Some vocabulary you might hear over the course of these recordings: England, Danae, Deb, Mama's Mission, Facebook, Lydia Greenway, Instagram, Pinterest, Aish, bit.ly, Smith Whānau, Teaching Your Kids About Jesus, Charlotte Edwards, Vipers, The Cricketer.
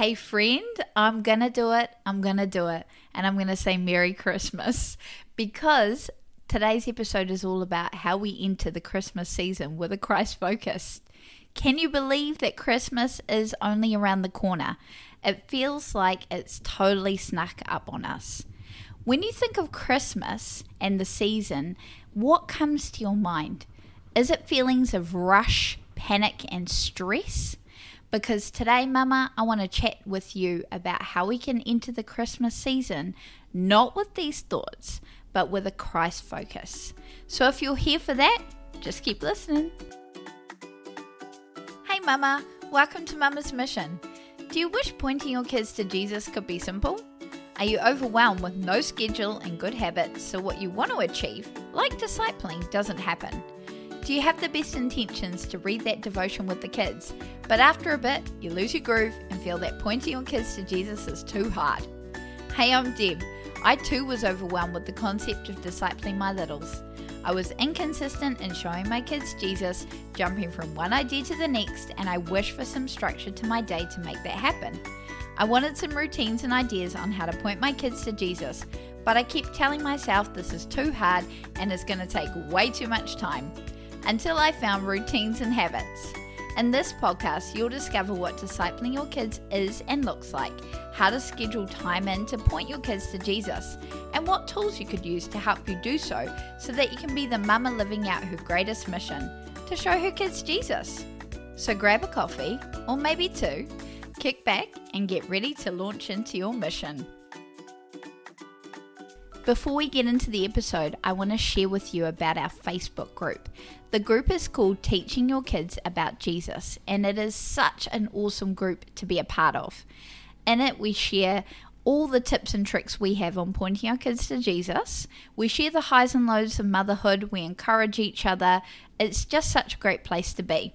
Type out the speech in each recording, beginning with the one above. hey friend, I'm gonna do it, and I'm gonna say Merry Christmas, because today's episode is all about how we enter the Christmas season with a Christ focus. Can you believe that Christmas is only around the corner? It feels like it's totally snuck up on us. When you think of Christmas and the season, what comes to your mind? Is it feelings of rush, panic, and stress? Because today, Mama, I want to chat with you about how we can enter the Christmas season, not with these thoughts, but with a Christ focus. So if you're here for that, just keep listening. Hey Mama, welcome to Mama's Mission. Do you wish pointing your kids to Jesus could be simple? Are you overwhelmed with no schedule and good habits, so what you want to achieve, like discipling, doesn't happen? Do you have the best intentions to read that devotion with the kids, but after a bit, you lose your groove and feel that pointing your kids to Jesus is too hard? Hey, I'm Deb. I too was overwhelmed with the concept of discipling my littles. I was inconsistent in showing my kids Jesus, jumping from one idea to the next, and I wished for some structure to my day to make that happen. I wanted some routines and ideas on how to point my kids to Jesus, but I kept telling myself this is too hard and it's going to take way too much time, until I found routines and habits. In this podcast, you'll discover what discipling your kids is and looks like, how to schedule time in to point your kids to Jesus, and what tools you could use to help you do so, so that you can be the mama living out her greatest mission, to show her kids Jesus. So grab a coffee, or maybe two, kick back and get ready to launch into your mission. Before we get into the episode, I want to share with you about our Facebook group. The group is called Teaching Your Kids About Jesus, and it is such an awesome group to be a part of. In it, we share all the tips and tricks we have on pointing our kids to Jesus. We share the highs and lows of motherhood. We encourage each other. It's just such a great place to be.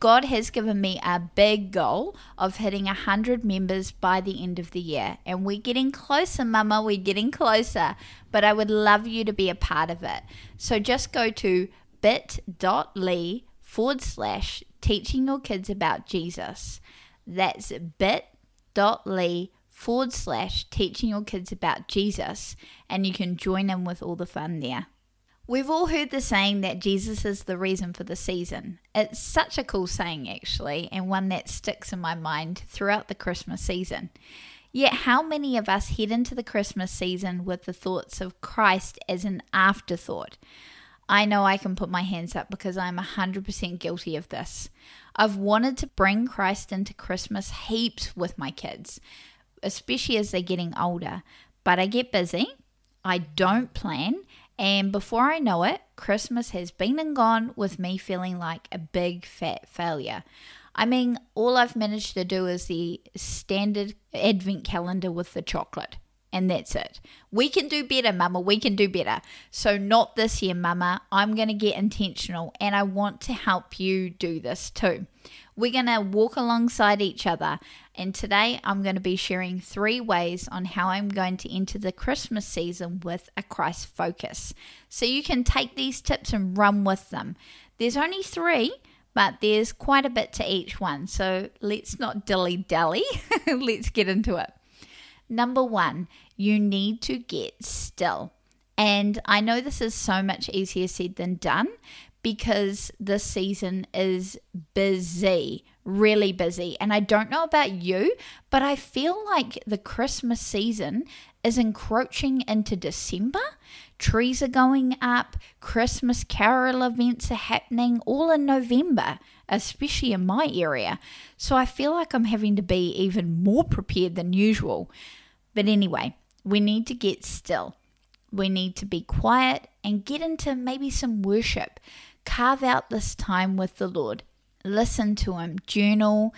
God has given me a big goal of hitting 100 members by the end of the year. And we're getting closer, Mama, we're getting closer. But I would love you to be a part of it. So just go to bit.ly/teachingyourkidsaboutJesus. That's bit.ly/teachingyourkidsaboutJesus. And you can join in with all the fun there. We've all heard the saying that Jesus is the reason for the season. It's such a cool saying actually, and one that sticks in my mind throughout the Christmas season. Yet how many of us head into the Christmas season with the thoughts of Christ as an afterthought? I know I can put my hands up because I'm 100% guilty of this. I've wanted to bring Christ into Christmas heaps with my kids, especially as they're getting older. But I get busy, I don't plan, and before I know it, Christmas has been and gone with me feeling like a big fat failure. I mean, all I've managed to do is the standard advent calendar with the chocolate, and that's it. We can do better, Mama. We can do better. So not this year, Mama. I'm going to get intentional, and I want to help you do this too. We're going to walk alongside each other, and today I'm going to be sharing 3 ways on how I'm going to enter the Christmas season with a Christ focus. So you can take these tips and run with them. There's only 3, but there's quite a bit to each one. So let's not dilly-dally. Let's get into it. Number 1, you need to get still. And I know this is so much easier said than done, because this season is busy, really busy. And I don't know about you, but I feel like the Christmas season is encroaching into December. Trees are going up, Christmas carol events are happening all in November, especially in my area. So I feel like I'm having to be even more prepared than usual. But anyway, we need to get still. We need to be quiet and get into maybe some worship. Carve out this time with the Lord. Listen to Him, journal,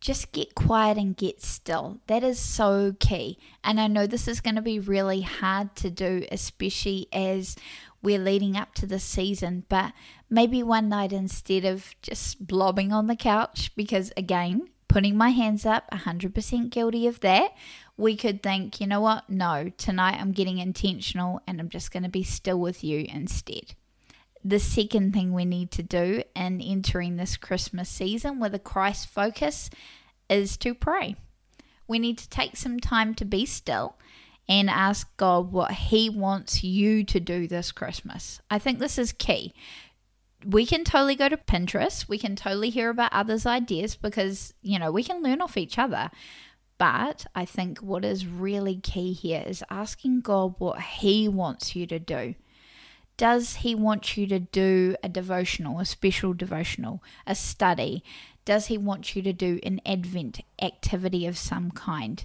just get quiet and get still. That is so key. And I know this is going to be really hard to do, especially as we're leading up to the season, but maybe one night instead of just blobbing on the couch, because again, putting my hands up, 100% guilty of that, we could think, you know what, no, tonight I'm getting intentional and I'm just going to be still with you instead. The second thing we need to do in entering this Christmas season with a Christ focus is to pray. we need to take some time to be still and ask God what He wants you to do this Christmas. I think this is key. We can totally go to Pinterest. We can totally hear about others' ideas because, you know, we can learn off each other. But I think what is really key here is asking God what He wants you to do. Does He want you to do a devotional, a special devotional, a study? Does He want you to do an Advent activity of some kind?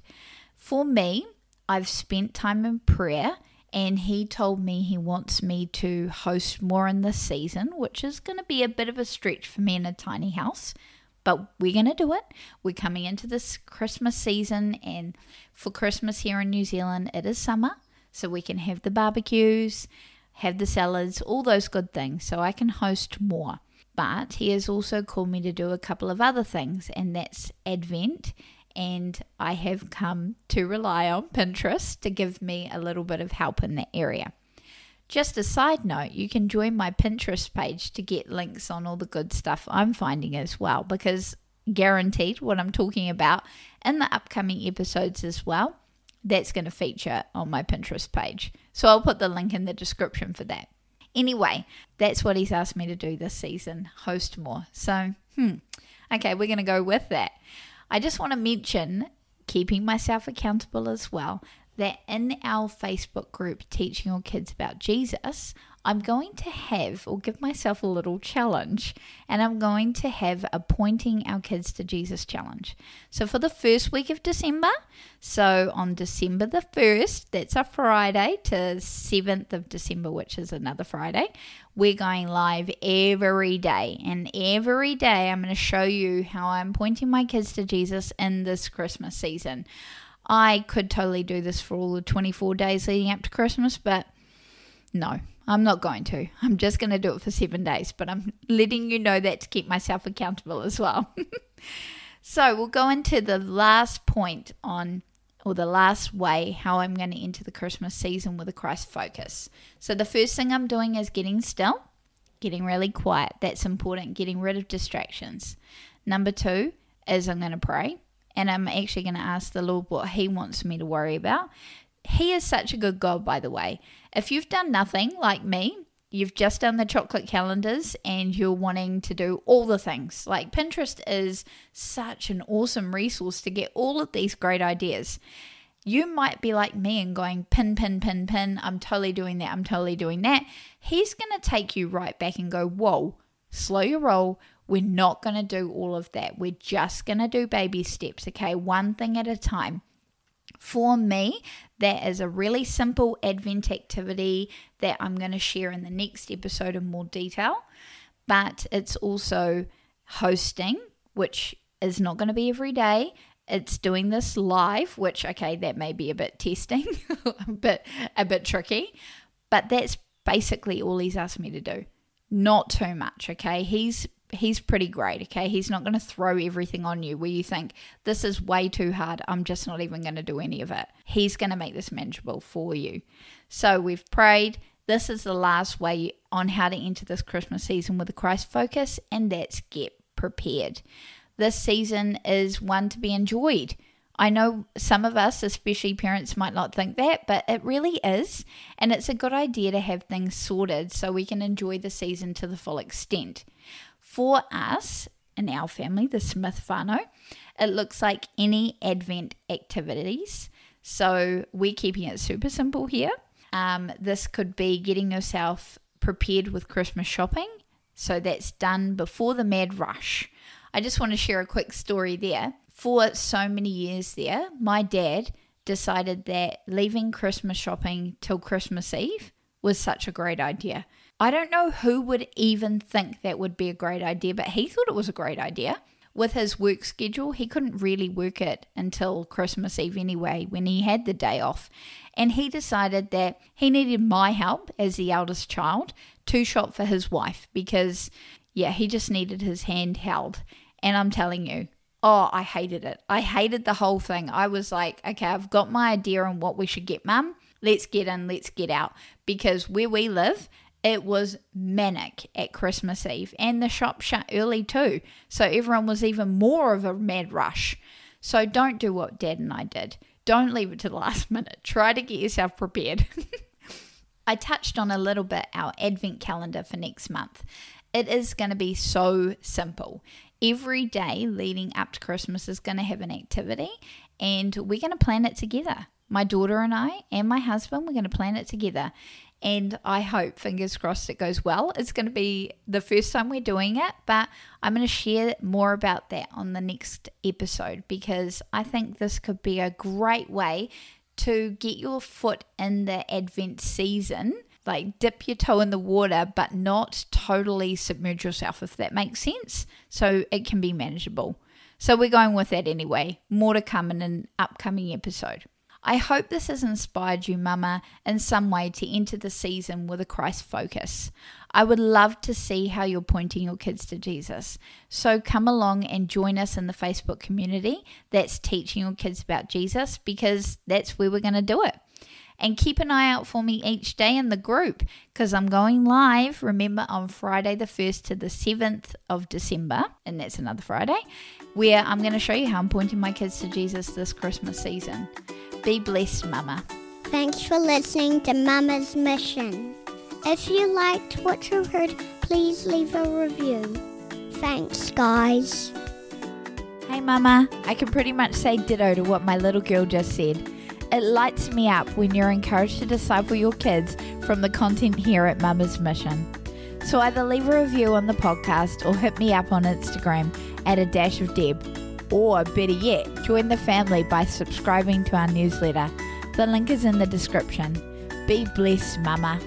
For me, I've spent time in prayer and He told me He wants me to host more in this season, which is going to be a bit of a stretch for me in a tiny house, but we're going to do it. We're coming into this Christmas season, and for Christmas here in New Zealand, it is summer, so we can have the barbecues, have the salads, all those good things, so I can host more. But He has also called me to do a couple of other things, and that's Advent. And I have come to rely on Pinterest to give me a little bit of help in that area. Just a side note, you can join my Pinterest page to get links on all the good stuff I'm finding as well, because guaranteed what I'm talking about in the upcoming episodes as well, that's going to feature on my Pinterest page. So I'll put the link in the description for that. Anyway, that's what He's asked me to do this season, host more. So, okay, we're going to go with that. I just want to mention, keeping myself accountable as well, that in our Facebook group, Teaching Your Kids About Jesus, I'm going to have, or give myself a little challenge, and I'm going to have a Pointing Our Kids to Jesus challenge. So for the first week of December, so on December the 1st, that's a Friday, to 7th of December, which is another Friday, we're going live every day. And every day I'm going to show you how I'm pointing my kids to Jesus in this Christmas season. I could totally do this for all the 24 days leading up to Christmas, but no, I'm not going to. I'm just going to do it for 7 days, but I'm letting you know that to keep myself accountable as well. So we'll go into the last point on, or the last way, how I'm going to enter the Christmas season with a Christ focus. So the first thing I'm doing is getting still, getting really quiet. That's important, getting rid of distractions. Number 2 is I'm going to pray. And I'm actually going to ask the Lord what He wants me to worry about. He is such a good God, by the way. If you've done nothing like me, you've just done the chocolate calendars and you're wanting to do all the things. Like Pinterest is such an awesome resource to get all of these great ideas. You might be like me and going, pin, I'm totally doing that, He's going to take you right back and go, whoa, slow your roll. We're not going to do all of that. We're just going to do baby steps, okay? One thing at a time. For me, that is a really simple Advent activity that I'm going to share in the next episode in more detail. But it's also hosting, which is not going to be every day. It's doing this live, which, okay, that may be a bit testing, a bit tricky. But that's basically all He's asked me to do. Not too much, okay? He's pretty great, okay? He's not going to throw everything on you where you think, this is way too hard, I'm just not even going to do any of it. He's going to make this manageable for you. So we've prayed. This is the last way on how to enter this Christmas season with a Christ focus, and that's get prepared. This season is one to be enjoyed. I know some of us, especially parents, might not think that, but it really is, and it's a good idea to have things sorted so we can enjoy the season to the full extent. For us, in our family, the Smith Whānau, it looks like any Advent activities. So we're keeping it super simple here. This could be getting yourself prepared with Christmas shopping. So that's done before the mad rush. I just want to share a quick story there. For so many years there, my dad decided that leaving Christmas shopping till Christmas Eve was such a great idea. I don't know who would even think that would be a great idea, but he thought it was a great idea. With his work schedule, he couldn't really work it until Christmas Eve anyway, when he had the day off. And he decided that he needed my help as the eldest child to shop for his wife because, yeah, he just needed his hand held. And I'm telling you, oh, I hated it. I hated the whole thing. I was like, okay, I've got my idea on what we should get, Mum. Let's get in, let's get out. Because where we live, it was manic at Christmas Eve, and the shop shut early too, so everyone was even more of a mad rush. So don't do what Dad and I did. Don't leave it to the last minute. Try to get yourself prepared. I touched on a little bit our Advent calendar for next month. It is going to be so simple. Every day leading up to Christmas is going to have an activity, and we're going to plan it together. My daughter and I and my husband, we're going to plan it together. And I hope, fingers crossed, it goes well. It's going to be the first time we're doing it, but I'm going to share more about that on the next episode, because I think this could be a great way to get your foot in the Advent season, like dip your toe in the water, but not totally submerge yourself, if that makes sense. So it can be manageable. So we're going with that anyway. More to come in an upcoming episode. I hope this has inspired you, Mama, in some way to enter the season with a Christ focus. I would love to see how you're pointing your kids to Jesus. So come along and join us in the Facebook community that's Teaching Your Kids About Jesus, because that's where we're going to do it. And keep an eye out for me each day in the group, because I'm going live, remember, on Friday the 1st to the 7th of December, and that's another Friday, where I'm going to show you how I'm pointing my kids to Jesus this Christmas season. Be blessed, Mama. Thanks for listening to Mama's Mission. If you liked what you heard, please leave a review. Thanks, guys. Hey, Mama. I can pretty much say ditto to what my little girl just said. It lights me up when you're encouraged to disciple your kids from the content here at Mama's Mission. So either leave a review on the podcast or hit me up on Instagram @a-of-deb. Or better yet, join the family by subscribing to our newsletter. The link is in the description. Be blessed, Mama.